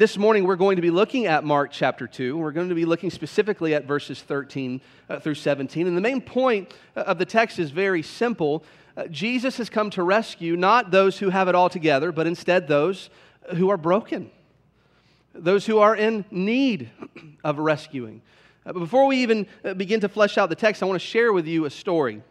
This morning, we're going to be looking at Mark chapter 2. We're going to be looking specifically at verses 13 through 17. And the main point of the text is very simple. Jesus has come to rescue not those who have it all together, but instead those who are broken, those who are in need of rescuing. But before we even begin to flesh out the text, I want to share with you a story.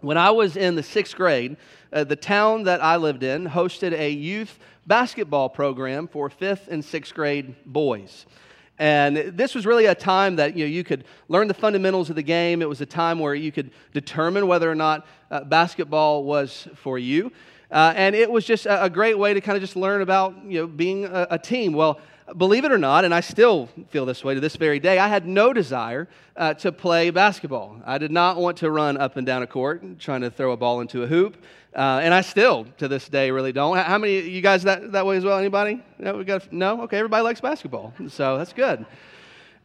When I was in the sixth grade, the town that I lived in hosted a youth basketball program for fifth and sixth grade boys. And this was really a time that you could learn the fundamentals of the game. It was a time where you could determine whether or not basketball was for you. And it was just a great way to kind of just learn about being a team. Well, believe it or not, and I still feel this way to this very day, I had no desire to play basketball. I did not want to run up and down a court trying to throw a ball into a hoop. And I still, to this day, really don't. How many of you guys that way as well? Anybody? No? Okay, everybody likes basketball, so that's good.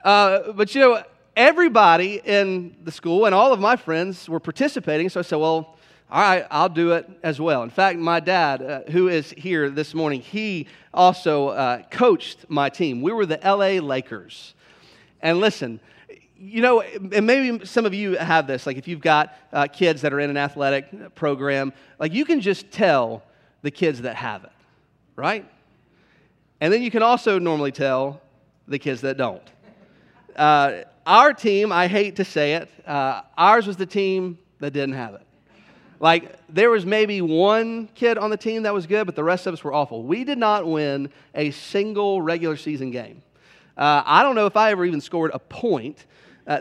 But everybody in the school and all of my friends were participating, so I said, well, all right, I'll do it as well. In fact, my dad, who is here this morning, he also coached my team. We were the LA Lakers. And listen, and maybe some of you have this, like if you've got kids that are in an athletic program, like you can just tell the kids that have it, right? And then you can also normally tell the kids that don't. Our team, I hate to say it, ours was the team that didn't have it. Like, there was maybe one kid on the team that was good, but the rest of us were awful. We did not win a single regular season game. I don't know if I ever even scored a point.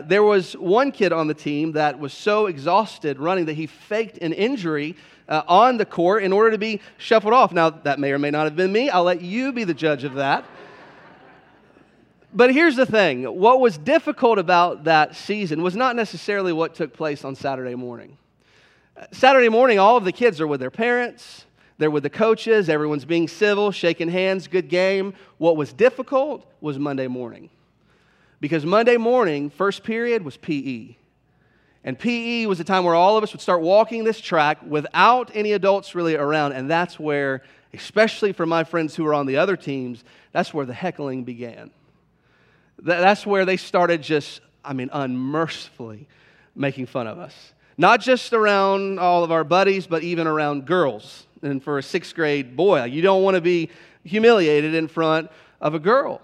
There was one kid on the team that was so exhausted running that he faked an injury on the court in order to be shuffled off. Now, that may or may not have been me. I'll let you be the judge of that. But here's the thing. What was difficult about that season was not necessarily what took place on Saturday morning. Saturday morning, all of the kids are with their parents, they're with the coaches, everyone's being civil, shaking hands, good game. What was difficult was Monday morning. Because Monday morning, first period was PE. And PE was the time where all of us would start walking this track without any adults really around, and that's where, especially for my friends who were on the other teams, that's where the heckling began. That's where they started just, unmercifully making fun of us. Not just around all of our buddies, but even around girls. And for a sixth grade boy, you don't want to be humiliated in front of a girl.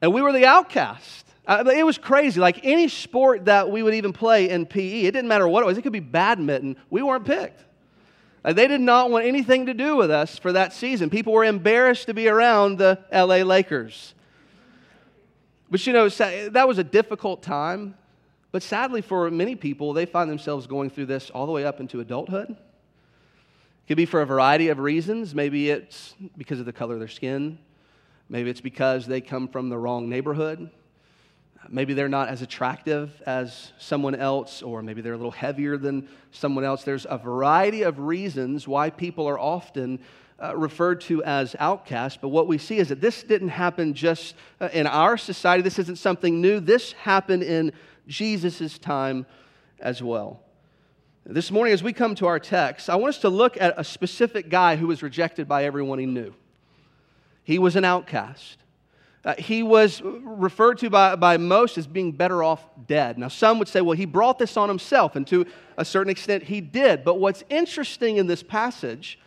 And we were the outcast. It was crazy. Like any sport that we would even play in PE, it didn't matter what it was. It could be badminton. We weren't picked. They did not want anything to do with us for that season. People were embarrassed to be around the LA Lakers. But that was a difficult time. But sadly, for many people, they find themselves going through this all the way up into adulthood. It could be for a variety of reasons. Maybe it's because of the color of their skin. Maybe it's because they come from the wrong neighborhood. Maybe they're not as attractive as someone else, or maybe they're a little heavier than someone else. There's a variety of reasons why people are often referred to as outcasts, but what we see is that this didn't happen just in our society. This isn't something new. This happened in Jesus' time as well. This morning, as we come to our text, I want us to look at a specific guy who was rejected by everyone he knew. He was an outcast. He was referred to by most as being better off dead. Now, some would say, well, he brought this on himself, and to a certain extent, he did. But what's interesting in this passage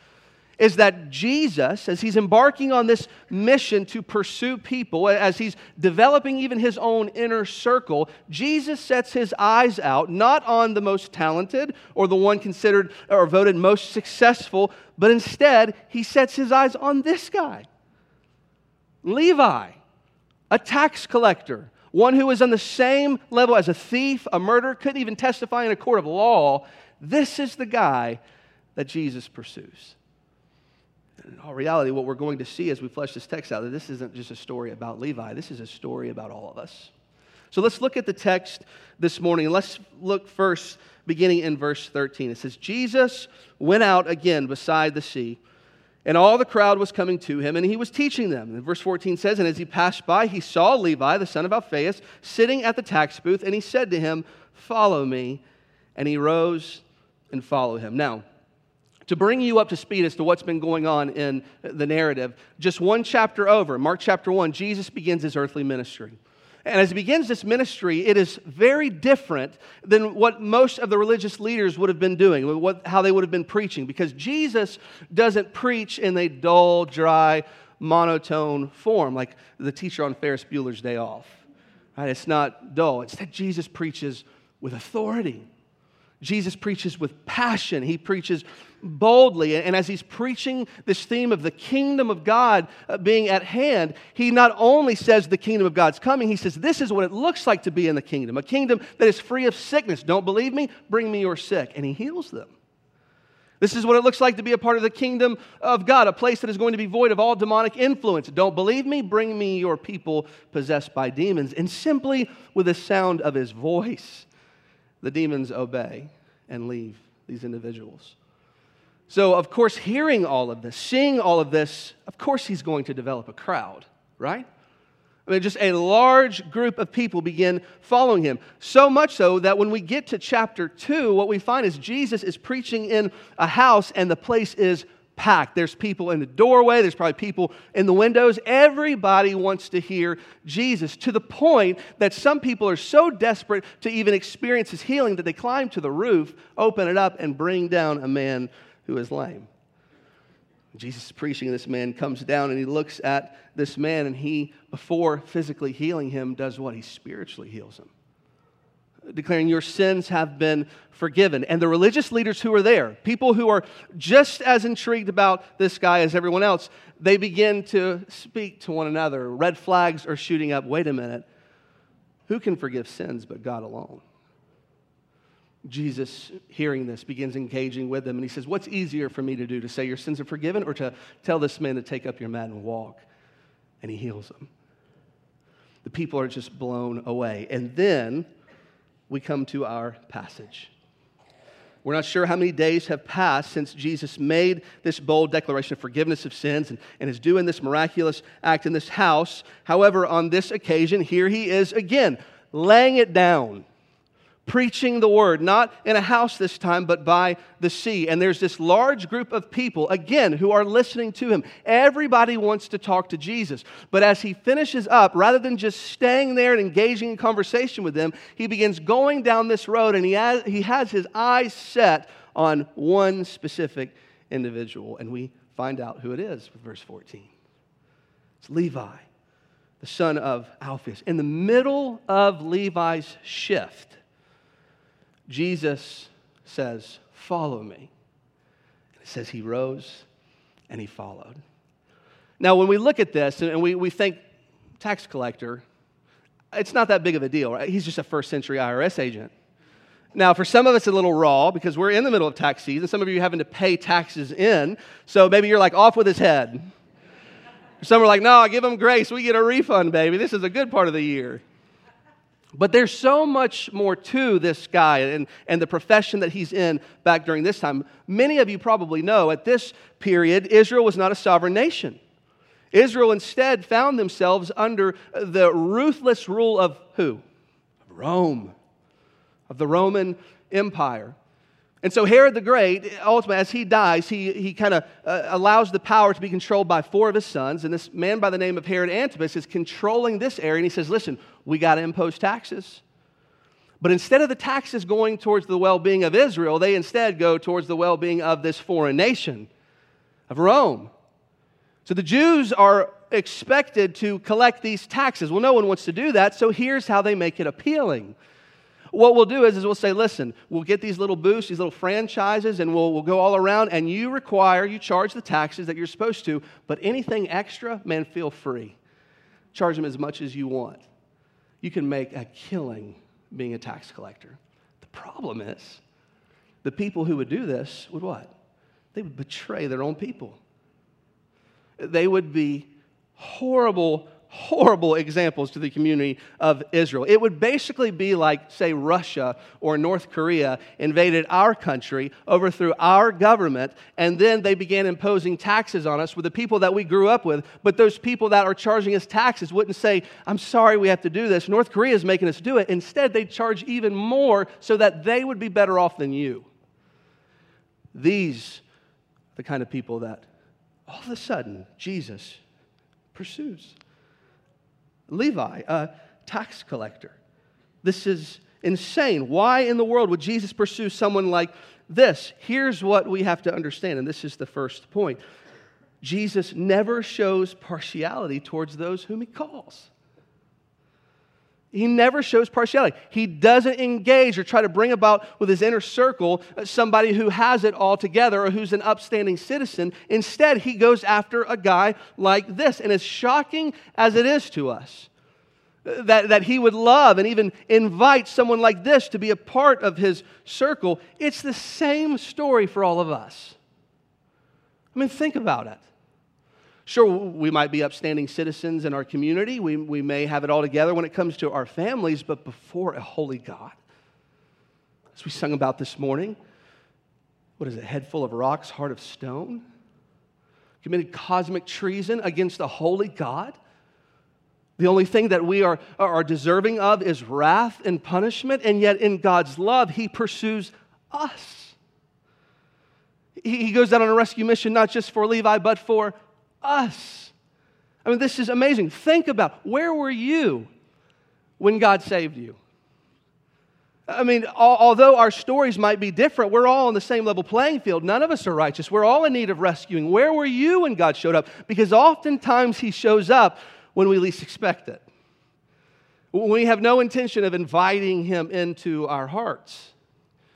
is that Jesus, as he's embarking on this mission to pursue people, as he's developing even his own inner circle, Jesus sets his eyes out not on the most talented or the one considered or voted most successful, but instead he sets his eyes on this guy, Levi, a tax collector, one who is on the same level as a thief, a murderer, couldn't even testify in a court of law. This is the guy that Jesus pursues. In all reality, what we're going to see as we flesh this text out, that this isn't just a story about Levi. This is a story about all of us. So let's look at the text this morning. And let's look first, beginning in verse 13. It says, Jesus went out again beside the sea, and all the crowd was coming to him, and he was teaching them. And verse 14 says, and as he passed by, he saw Levi, the son of Alphaeus, sitting at the tax booth, and he said to him, follow me. And he rose and followed him. Now, to bring you up to speed as to what's been going on in the narrative, just one chapter over, Mark chapter 1, Jesus begins his earthly ministry. And as he begins this ministry, it is very different than what most of the religious leaders would have been doing, how they would have been preaching, because Jesus doesn't preach in a dull, dry, monotone form like the teacher on Ferris Bueller's Day Off. Right? It's not dull. It's that Jesus preaches with authority. Jesus preaches with passion. He preaches boldly. And as he's preaching this theme of the kingdom of God being at hand, he not only says the kingdom of God's coming, he says this is what it looks like to be in the kingdom, a kingdom that is free of sickness. Don't believe me? Bring me your sick. And he heals them. This is what it looks like to be a part of the kingdom of God, a place that is going to be void of all demonic influence. Don't believe me? Bring me your people possessed by demons. And simply with the sound of his voice, the demons obey and leave these individuals. So, of course, hearing all of this, seeing all of this, of course he's going to develop a crowd, right? I mean, just a large group of people begin following him. So much so that when we get to chapter 2, what we find is Jesus is preaching in a house and the place is packed. There's people in the doorway. There's probably people in the windows. Everybody wants to hear Jesus, to the point that some people are so desperate to even experience his healing that they climb to the roof, open it up, and bring down a man who is lame. Jesus is preaching, and this man comes down, and he looks at this man, and he, before physically healing him, does what? He spiritually heals him, declaring your sins have been forgiven. And the religious leaders who are there, people who are just as intrigued about this guy as everyone else, they begin to speak to one another. Red flags are shooting up. Wait a minute. Who can forgive sins but God alone? Jesus, hearing this, begins engaging with them, and he says, what's easier for me to do, to say your sins are forgiven or to tell this man to take up your mat and walk? And he heals him. The people are just blown away. And then we come to our passage. We're not sure how many days have passed since Jesus made this bold declaration of forgiveness of sins and is doing this miraculous act in this house. However, on this occasion, here he is again, laying it down, preaching the word, not in a house this time, but by the sea. And there's this large group of people, again, who are listening to him. Everybody wants to talk to Jesus. But as he finishes up, rather than just staying there and engaging in conversation with them, he begins going down this road, and he has his eyes set on one specific individual. And we find out who it is with verse 14. It's Levi, the son of Alphaeus. In the middle of Levi's shift, Jesus says, follow me. It says he rose and he followed. Now, when we look at this and we think tax collector, it's not that big of a deal, right? He's just a first century IRS agent. Now, for some of us, a little raw because we're in the middle of tax season. Some of you are having to pay taxes in, so maybe you're like off with his head. Some are like, no, give him grace. We get a refund, baby. This is a good part of the year. But there's so much more to this guy and the profession that he's in back during this time. Many of you probably know at this period, Israel was not a sovereign nation. Israel instead found themselves under the ruthless rule of who? Rome, of the Roman Empire. And so Herod the Great, ultimately, as he dies, he kind of allows the power to be controlled by four of his sons. And this man by the name of Herod Antipas is controlling this area. And he says, listen, we got to impose taxes. But instead of the taxes going towards the well-being of Israel, they instead go towards the well-being of this foreign nation, of Rome. So the Jews are expected to collect these taxes. Well, no one wants to do that, so here's how they make it appealing. What we'll do is we'll say, listen, we'll get these little booths, these little franchises, and we'll go all around, and you charge the taxes that you're supposed to, but anything extra, man, feel free. Charge them as much as you want. You can make a killing being a tax collector. The problem is, the people who would do this would what? They would betray their own people. They would be horrible examples to the community of Israel. It would basically be like, say, Russia or North Korea invaded our country, overthrew our government, and then they began imposing taxes on us with the people that we grew up with. But those people that are charging us taxes wouldn't say, I'm sorry we have to do this. North Korea is making us do it. Instead, they'd charge even more so that they would be better off than you. These the kind of people that all of a sudden Jesus pursues. Levi, a tax collector. This is insane. Why in the world would Jesus pursue someone like this? Here's what we have to understand, and this is the first point. Jesus never shows partiality towards those whom he calls. He never shows partiality. He doesn't engage or try to bring about with his inner circle somebody who has it all together or who's an upstanding citizen. Instead, he goes after a guy like this. And as shocking as it is to us that he would love and even invite someone like this to be a part of his circle, it's the same story for all of us. I mean, think about it. Sure, we might be upstanding citizens in our community. We may have it all together when it comes to our families, but before a holy God, as we sung about this morning, what is it, head full of rocks, heart of stone? Committed cosmic treason against the holy God. The only thing that we are deserving of is wrath and punishment, and yet in God's love, he pursues us. He goes out on a rescue mission, not just for Levi, but for us. I mean, this is amazing. Think about, where were you when God saved you? I mean, although our stories might be different, we're all on the same level playing field. None of us are righteous. We're all in need of rescuing. Where were you when God showed up? Because oftentimes he shows up when we least expect it. We have no intention of inviting him into our hearts.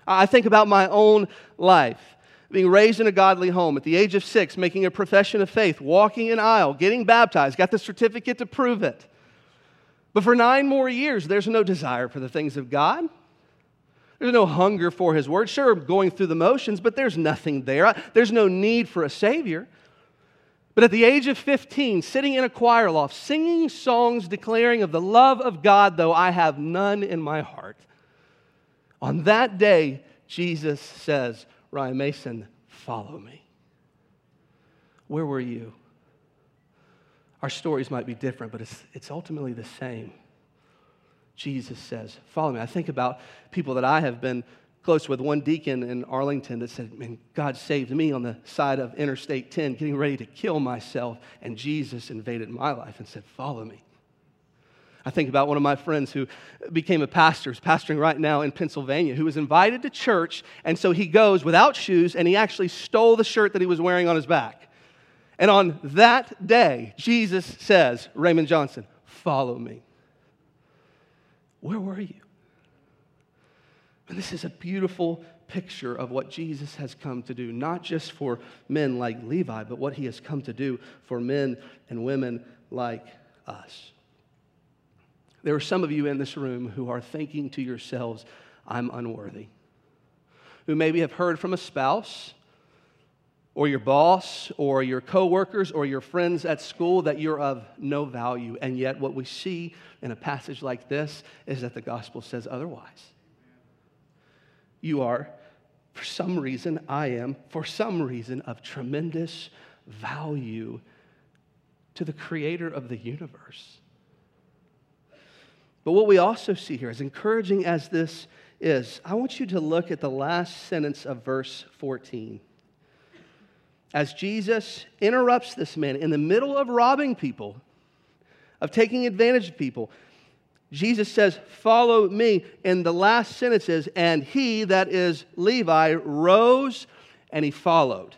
I think about my own life. Being raised in a godly home, at the age of 6, making a profession of faith, walking an aisle, getting baptized, got the certificate to prove it. But for 9 more years, there's no desire for the things of God. There's no hunger for his word. Sure, going through the motions, but there's nothing there. There's no need for a savior. But at the age of 15, sitting in a choir loft, singing songs declaring of the love of God, though I have none in my heart. On that day, Jesus says, Ryan Mason, follow me. Where were you? Our stories might be different, but it's ultimately the same. Jesus says, follow me. I think about people that I have been close with. One deacon in Arlington that said, man, God saved me on the side of Interstate 10, getting ready to kill myself, and Jesus invaded my life and said, follow me. I think about one of my friends who became a pastor, who's pastoring right now in Pennsylvania, who was invited to church, and so he goes without shoes, and he actually stole the shirt that he was wearing on his back. And on that day, Jesus says, Raymond Johnson, follow me. Where were you? And this is a beautiful picture of what Jesus has come to do, not just for men like Levi, but what he has come to do for men and women like us. There are some of you in this room who are thinking to yourselves, I'm unworthy. Who maybe have heard from a spouse or your boss or your coworkers or your friends at school that you're of no value. And yet what we see in a passage like this is that the gospel says otherwise. You are, for some reason, I am, for some reason, of tremendous value to the creator of the universe. But what we also see here, as encouraging as this is, I want you to look at the last sentence of verse 14. As Jesus interrupts this man in the middle of robbing people, of taking advantage of people, Jesus says, follow me. And the last sentence is, and he, that is Levi, rose and he followed.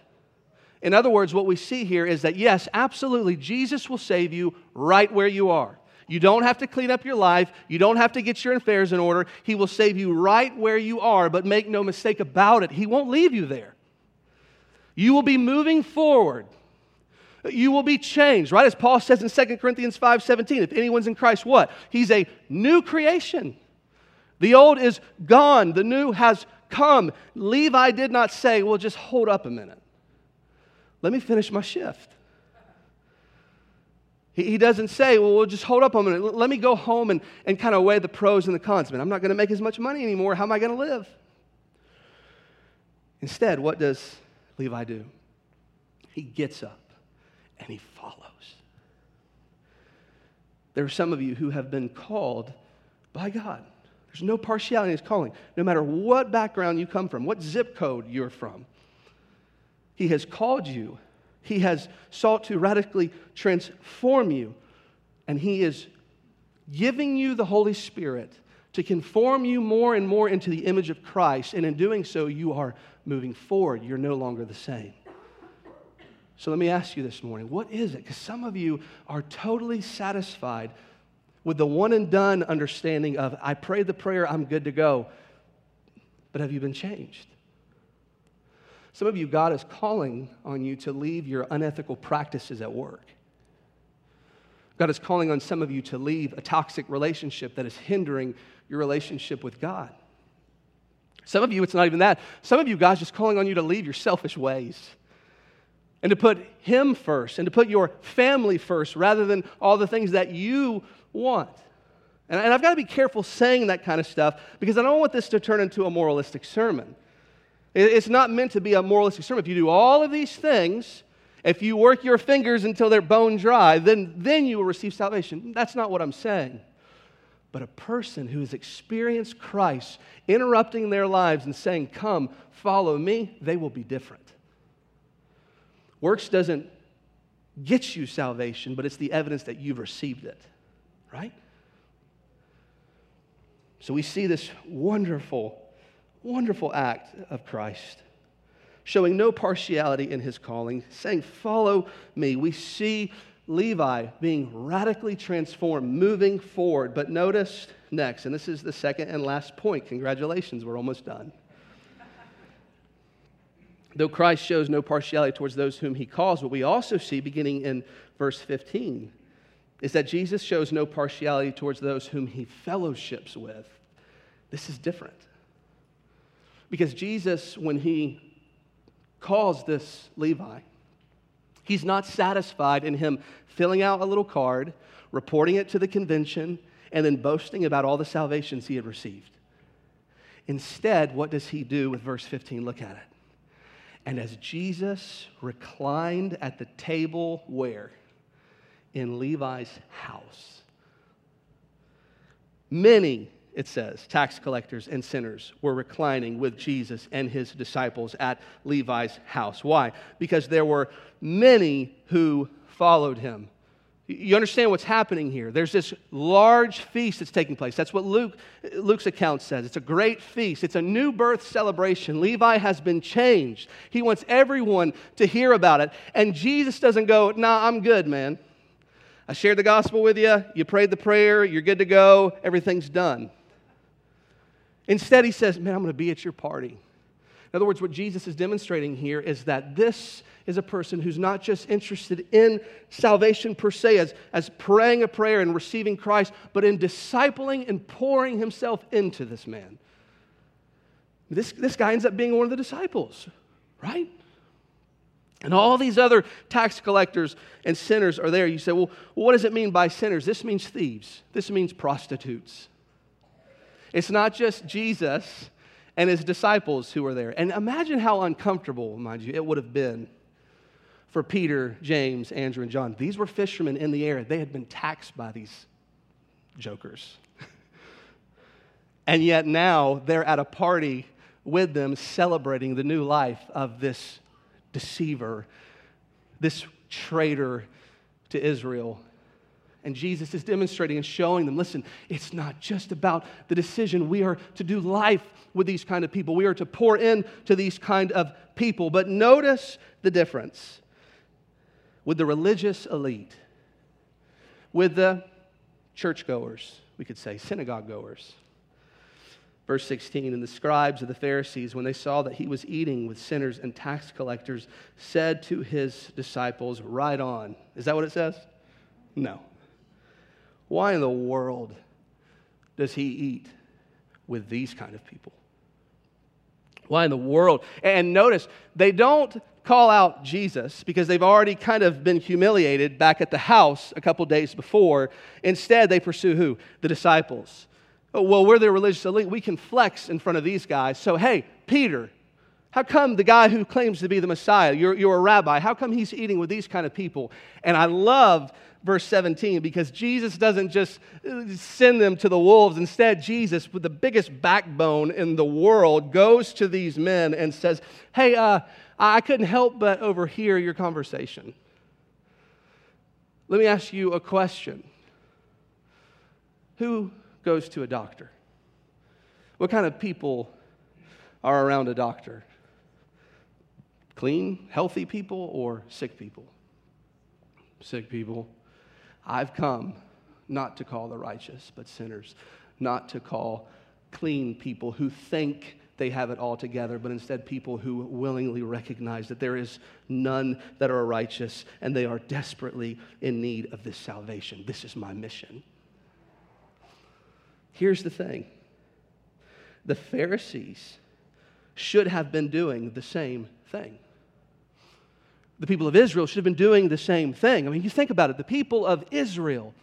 In other words, what we see here is that, yes, absolutely, Jesus will save you right where you are. You don't have to clean up your life. You don't have to get your affairs in order. He will save you right where you are, but make no mistake about it. He won't leave you there. You will be moving forward. You will be changed, right? As Paul says in 2 Corinthians 5:17, if anyone's in Christ, what? He's a new creation. The old is gone. The new has come. Levi did not say, well, just hold up a minute. Let me finish my shift. He doesn't say, well, just hold up a minute. Let me go home and kind of weigh the pros and the cons. Man, I'm not going to make as much money anymore. How am I going to live? Instead, what does Levi do? He gets up and he follows. There are some of you who have been called by God. There's no partiality in his calling. No matter what background you come from, what zip code you're from, He has called you. He has sought to radically transform you. And He is giving you the Holy Spirit to conform you more and more into the image of Christ. And in doing so, you are moving forward. You're no longer the same. So let me ask you this morning, what is it? Because some of you are totally satisfied with the one and done understanding of, I pray the prayer, I'm good to go. But have you been changed? Some of you, God is calling on you to leave your unethical practices at work. God is calling on some of you to leave a toxic relationship that is hindering your relationship with God. Some of you, it's not even that. Some of you, God's just calling on you to leave your selfish ways and to put Him first and to put your family first rather than all the things that you want. And I've got to be careful saying that kind of stuff because I don't want this to turn into a moralistic sermon. It's not meant to be a moralistic sermon. If you do all of these things, if you work your fingers until they're bone dry, then you will receive salvation. That's not what I'm saying. But a person who has experienced Christ interrupting their lives and saying, come, follow me, they will be different. Works doesn't get you salvation, but it's the evidence that you've received it, right? So we see this wonderful, wonderful act of Christ, showing no partiality in His calling, saying, follow me. We see Levi being radically transformed, moving forward. But notice next, and this is the second and last point. Congratulations, we're almost done. Though Christ shows no partiality towards those whom He calls, what we also see beginning in verse 15 is that Jesus shows no partiality towards those whom He fellowships with. This is different. Because Jesus, when He calls this Levi, He's not satisfied in him filling out a little card, reporting it to the convention, and then boasting about all the salvations he had received. Instead, what does he do with verse 15? Look at it. And as Jesus reclined at the table where? In Levi's house. Many, it says, tax collectors and sinners were reclining with Jesus and His disciples at Levi's house. Why? Because there were many who followed Him. You understand what's happening here. There's this large feast that's taking place. That's what Luke's account says. It's a great feast. It's a new birth celebration. Levi has been changed. He wants everyone to hear about it. And Jesus doesn't go, nah, I'm good, man. I shared the gospel with you. You prayed the prayer. You're good to go. Everything's done. Instead, He says, man, I'm going to be at your party. In other words, what Jesus is demonstrating here is that this is a person who's not just interested in salvation per se as praying a prayer and receiving Christ, but in discipling and pouring himself into this man. This guy ends up being one of the disciples, right? And all these other tax collectors and sinners are there. You say, well, what does it mean by sinners? This means thieves. This means prostitutes. It's not just Jesus and His disciples who are there. And imagine how uncomfortable, mind you, it would have been for Peter, James, Andrew, and John. These were fishermen in the area. They had been taxed by these jokers. And yet now they're at a party with them celebrating the new life of this deceiver, this traitor to Israel. And Jesus is demonstrating and showing them, listen, it's not just about the decision. We are to do life with these kind of people. We are to pour in to these kind of people. But notice the difference with the religious elite, with the churchgoers, we could say, synagogue goers. Verse 16, and the scribes of the Pharisees, when they saw that He was eating with sinners and tax collectors, said to His disciples, right on. Is that what it says? No. Why in the world does He eat with these kind of people? Why in the world? And notice, they don't call out Jesus because they've already kind of been humiliated back at the house a couple days before. Instead, they pursue who? The disciples. Well, we're the religious elite. We can flex in front of these guys. So, hey, Peter, How come the guy who claims to be the Messiah, you're a rabbi, how come he's eating with these kind of people? And I love verse 17 because Jesus doesn't just send them to the wolves. Instead, Jesus, with the biggest backbone in the world, goes to these men and says, hey, I couldn't help but overhear your conversation. Let me ask you a question. Who goes to a doctor? What kind of people are around a doctor? Clean, healthy people or sick people? Sick people. I've come not to call the righteous, but sinners. Not to call clean people who think they have it all together, but instead people who willingly recognize that there is none that are righteous and they are desperately in need of this salvation. This is my mission. Here's the thing. The Pharisees should have been doing the same thing. The people of Israel should have been doing the same thing. I mean, you think about it. The people of Israel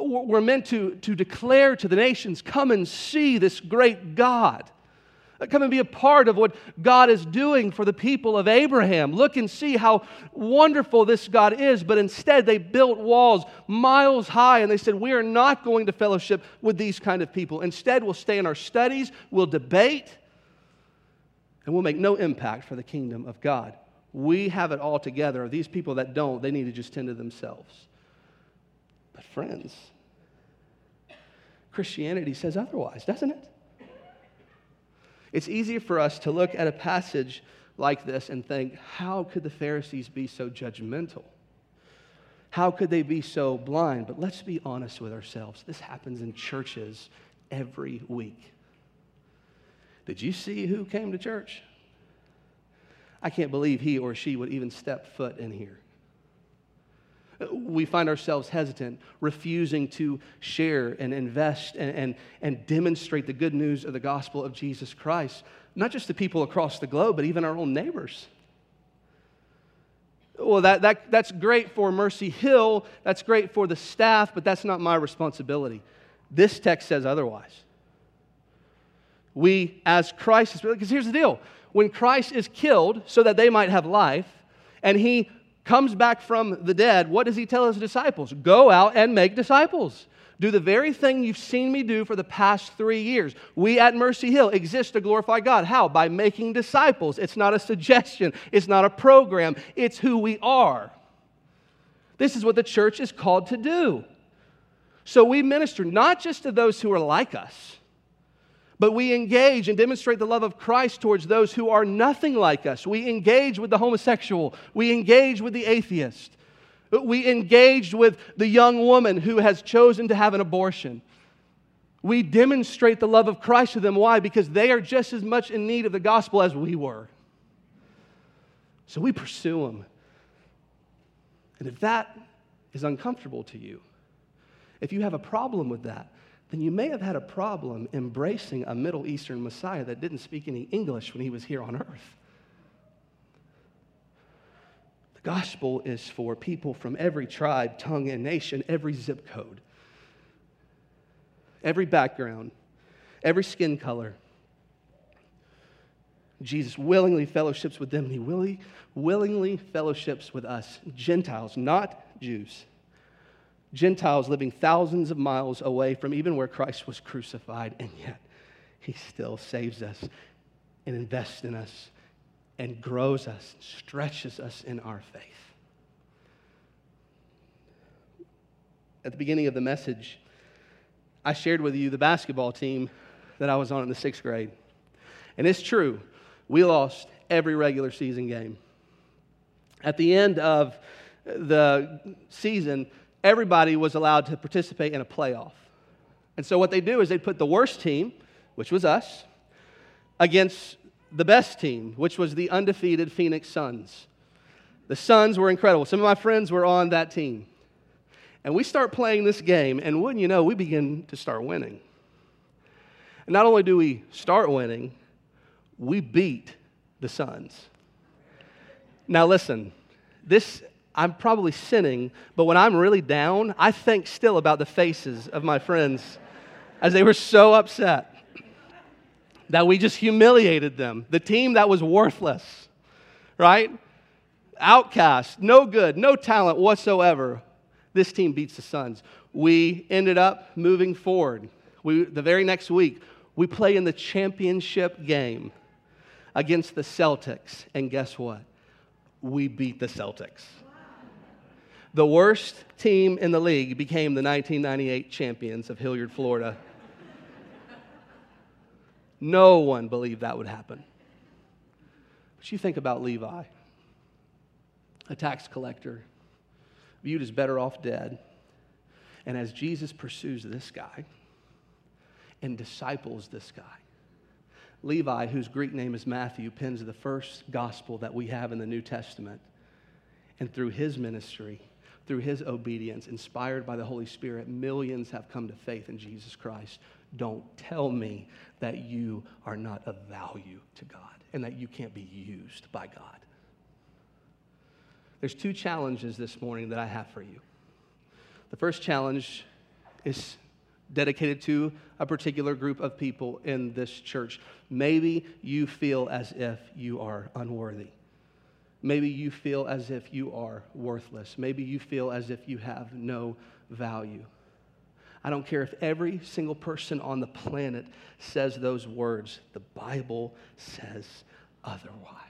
were meant to declare to the nations, come and see this great God. Come and be a part of what God is doing for the people of Abraham. Look and see how wonderful this God is. But instead, they built walls miles high, and they said, we are not going to fellowship with these kind of people. Instead, we'll stay in our studies, we'll debate, and we'll make no impact for the kingdom of God. We have it all together. These people that don't, they need to just tend to themselves. But friends, Christianity says otherwise, doesn't it? It's easy for us to look at a passage like this and think, how could the Pharisees be so judgmental? How could they be so blind? But let's be honest with ourselves. This happens in churches every week. Did you see who came to church? I can't believe he or she would even step foot in here. We find ourselves hesitant, refusing to share and invest and demonstrate the good news of the gospel of Jesus Christ, not just to people across the globe, but even our own neighbors. Well, that's great for Mercy Hill, that's great for the staff, but that's not my responsibility. This text says otherwise. We, as Christ, because here's the deal. When Christ is killed so that they might have life, and he comes back from the dead, what does he tell his disciples? Go out and make disciples. Do the very thing you've seen me do for the past 3 years. We at Mercy Hill exist to glorify God. How? By making disciples. It's not a suggestion. It's not a program. It's who we are. This is what the church is called to do. So we minister not just to those who are like us, but we engage and demonstrate the love of Christ towards those who are nothing like us. We engage with the homosexual. We engage with the atheist. We engage with the young woman who has chosen to have an abortion. We demonstrate the love of Christ to them. Why? Because they are just as much in need of the gospel as we were. So we pursue them. And if that is uncomfortable to you, if you have a problem with that, then you may have had a problem embracing a Middle Eastern Messiah that didn't speak any English when he was here on earth. The gospel is for people from every tribe, tongue, and nation, every zip code, every background, every skin color. Jesus willingly fellowships with them, and he willingly fellowships with us, Gentiles, not Jews. Gentiles living thousands of miles away from even where Christ was crucified, and yet he still saves us and invests in us and grows us, stretches us in our faith. At the beginning of the message, I shared with you the basketball team that I was on in the 6th grade. And it's true, we lost every regular season game. At the end of the season, everybody was allowed to participate in a playoff. And so what they do is they put the worst team, which was us, against the best team, which was the undefeated Phoenix Suns. The Suns were incredible. Some of my friends were on that team. And we start playing this game, and wouldn't you know, we begin to start winning. And not only do we start winning, we beat the Suns. Now listen, this... I'm probably sinning, but when I'm really down, I think still about the faces of my friends as they were so upset. that we just humiliated them, the team that was worthless, right? Outcast, no good, no talent whatsoever. This team beats the Suns. We ended up moving forward. The very next week, we play in the championship game against the Celtics. And guess what? We beat the Celtics. The worst team in the league became the 1998 champions of Hilliard, Florida. No one believed that would happen. But you think about Levi, a tax collector, viewed as better off dead. And as Jesus pursues this guy and disciples this guy, Levi, whose Greek name is Matthew, pens the first gospel that we have in the New Testament. And through his ministry, through his obedience, inspired by the Holy Spirit, millions have come to faith in Jesus Christ. Don't tell me that you are not of value to God and that you can't be used by God. There's two challenges this morning that I have for you. The first challenge is dedicated to a particular group of people in this church. Maybe you feel as if you are unworthy. Maybe you feel as if you are worthless. Maybe you feel as if you have no value. I don't care if every single person on the planet says those words. The Bible says otherwise.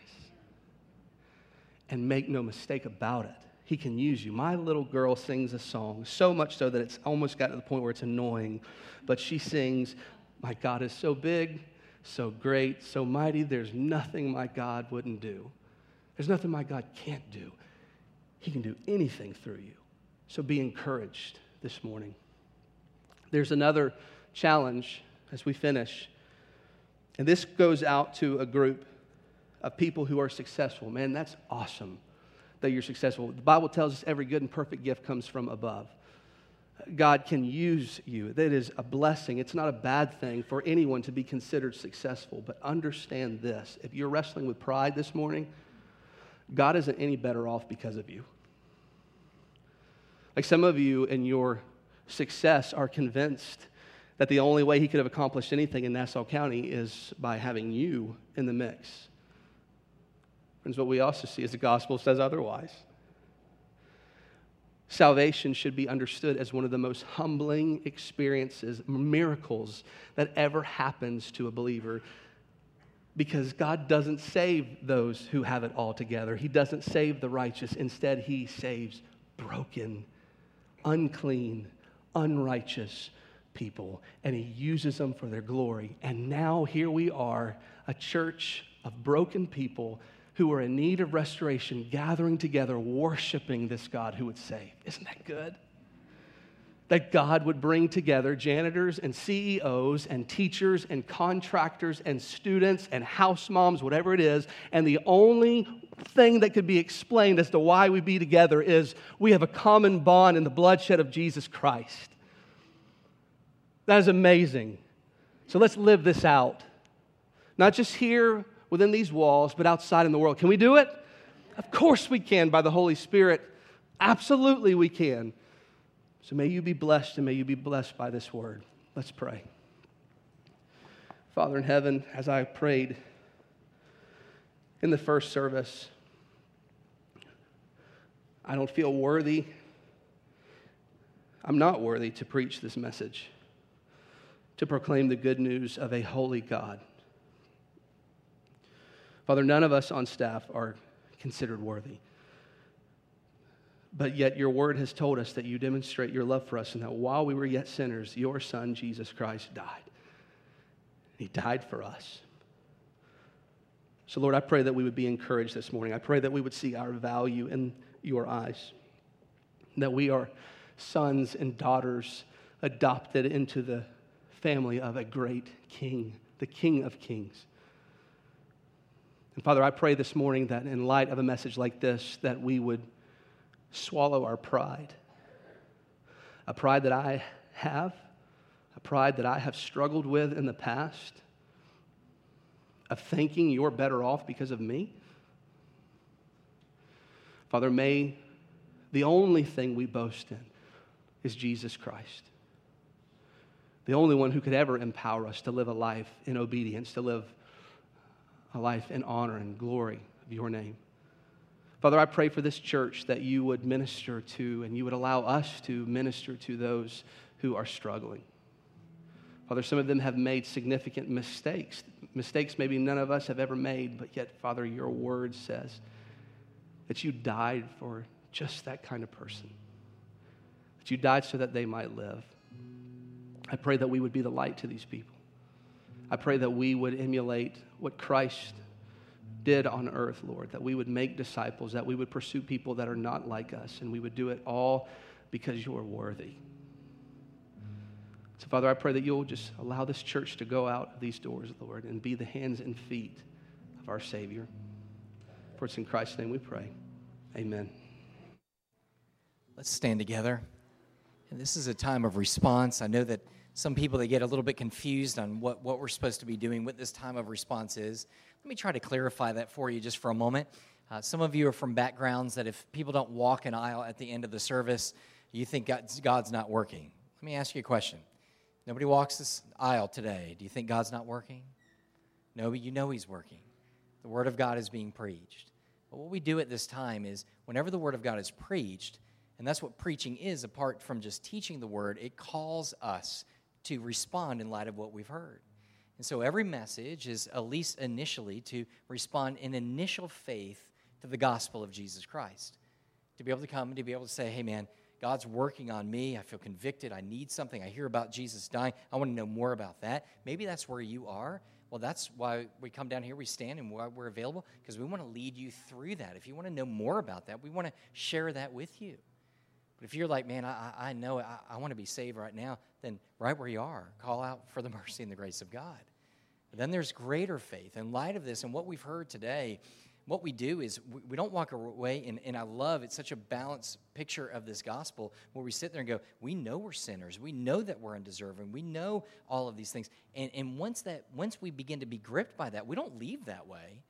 And make no mistake about it, He can use you. My little girl sings a song, so much so that it's almost got to the point where it's annoying. But she sings, "My God is so big, so great, so mighty. There's nothing my God wouldn't do. There's nothing my God can't do. He can do anything through you." So be encouraged this morning. There's another challenge as we finish. And this goes out to a group of people who are successful. Man, that's awesome that you're successful. The Bible tells us every good and perfect gift comes from above. God can use you. That is a blessing. It's not a bad thing for anyone to be considered successful. But understand this. If you're wrestling with pride this morning, God isn't any better off because of you. Like some of you in your success are convinced that the only way He could have accomplished anything in Nassau County is by having you in the mix. Friends, what we also see is the gospel says otherwise. Salvation should be understood as one of the most humbling experiences, miracles that ever happens to a believer. Because God doesn't save those who have it all together. He doesn't save the righteous. Instead, He saves broken, unclean, unrighteous people. And He uses them for their glory. And now here we are, a church of broken people who are in need of restoration, gathering together, worshiping this God who would save. Isn't that good? That God would bring together janitors and CEOs and teachers and contractors and students and house moms, whatever it is. And the only thing that could be explained as to why we be together is we have a common bond in the bloodshed of Jesus Christ. That is amazing. So let's live this out. Not just here within these walls, but outside in the world. Can we do it? Of course we can by the Holy Spirit. Absolutely we can. So may you be blessed, and may you be blessed by this word. Let's pray. Father in heaven, as I prayed in the first service, I don't feel worthy. I'm not worthy to preach this message, to proclaim the good news of a holy God. Father, none of us on staff are considered worthy. But yet your word has told us that you demonstrate your love for us and that while we were yet sinners, your Son, Jesus Christ, died. He died for us. So Lord, I pray that we would be encouraged this morning. I pray that we would see our value in your eyes, that we are sons and daughters adopted into the family of a great King, the King of Kings. And Father, I pray this morning that in light of a message like this, that we would swallow our pride, a pride that I have, a pride that I have struggled with in the past, of thinking you're better off because of me. Father, may the only thing we boast in is Jesus Christ. the only one who could ever empower us to live a life in obedience, to live a life in honor and glory of your name. Father, I pray for this church that you would minister to and you would allow us to minister to those who are struggling. Father, some of them have made significant mistakes maybe none of us have ever made, but yet, Father, your word says that you died for just that kind of person, that you died so that they might live. I pray that we would be the light to these people. I pray that we would emulate what Christ did on earth, Lord, that we would make disciples, that we would pursue people that are not like us, and we would do it all because you are worthy. So, Father, I pray that you'll just allow this church to go out these doors, Lord, and be the hands and feet of our Savior. For it's in Christ's name we pray. Amen. Let's stand together. And this is a time of response. I know that some people, they get a little bit confused on what we're supposed to be doing, what this time of response is. Let me try to clarify that for you just for a moment. Some of you are from backgrounds that if people don't walk an aisle at the end of the service, you think God's not working. Let me ask you a question. Nobody walks this aisle today. Do you think God's not working? No, but you know he's working. The Word of God is being preached. But what we do at this time is whenever the Word of God is preached, and that's what preaching is, apart from just teaching the Word, it calls us to respond in light of what we've heard. And so every message is, at least initially, to respond in initial faith to the gospel of Jesus Christ. To be able to come and to be able to say, hey, man, God's working on me. I feel convicted. I need something. I hear about Jesus dying. I want to know more about that. Maybe that's where you are. Well, that's why we come down here, we stand, and why we're available, because we want to lead you through that. If you want to know more about that, we want to share that with you. But if you're like, man, I know I want to be saved right now, then right where you are, call out for the mercy and the grace of God. But then there's greater faith. In light of this and what we've heard today, what we do is we don't walk away, and I love it's such a balanced picture of this gospel where we sit there and go, we know we're sinners. We know that we're undeserving. We know all of these things. And once we begin to be gripped by that, we don't leave that way.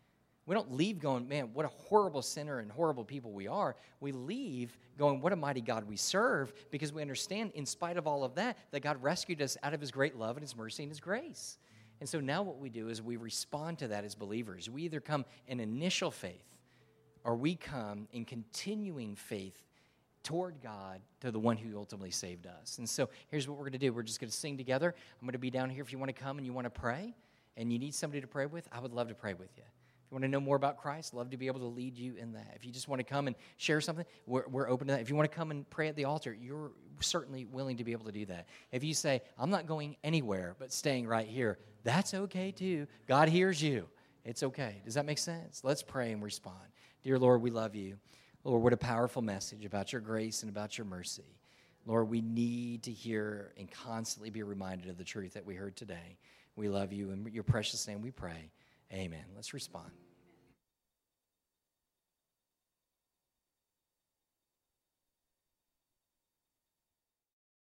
We don't leave going, man, what a horrible sinner and horrible people we are. We leave going, what a mighty God we serve, because we understand, in spite of all of that, that God rescued us out of his great love and his mercy and his grace. And so now what we do is we respond to that as believers. We either come in initial faith or we come in continuing faith toward God, to the one who ultimately saved us. And so here's what we're going to do. We're just going to sing together. I'm going to be down here if you want to come and you want to pray and you need somebody to pray with. I would love to pray with you. If you want to know more about Christ, love to be able to lead you in that. If you just want to come and share something, we're open to that. If you want to come and pray at the altar, you're certainly willing to be able to do that. If you say, I'm not going anywhere but staying right here, that's okay too. God hears you. It's okay. Does that make sense? Let's pray and respond. Dear Lord, we love you. Lord, what a powerful message about your grace and about your mercy. Lord, we need to hear and constantly be reminded of the truth that we heard today. We love you. In your precious name we pray. Amen. Let's respond.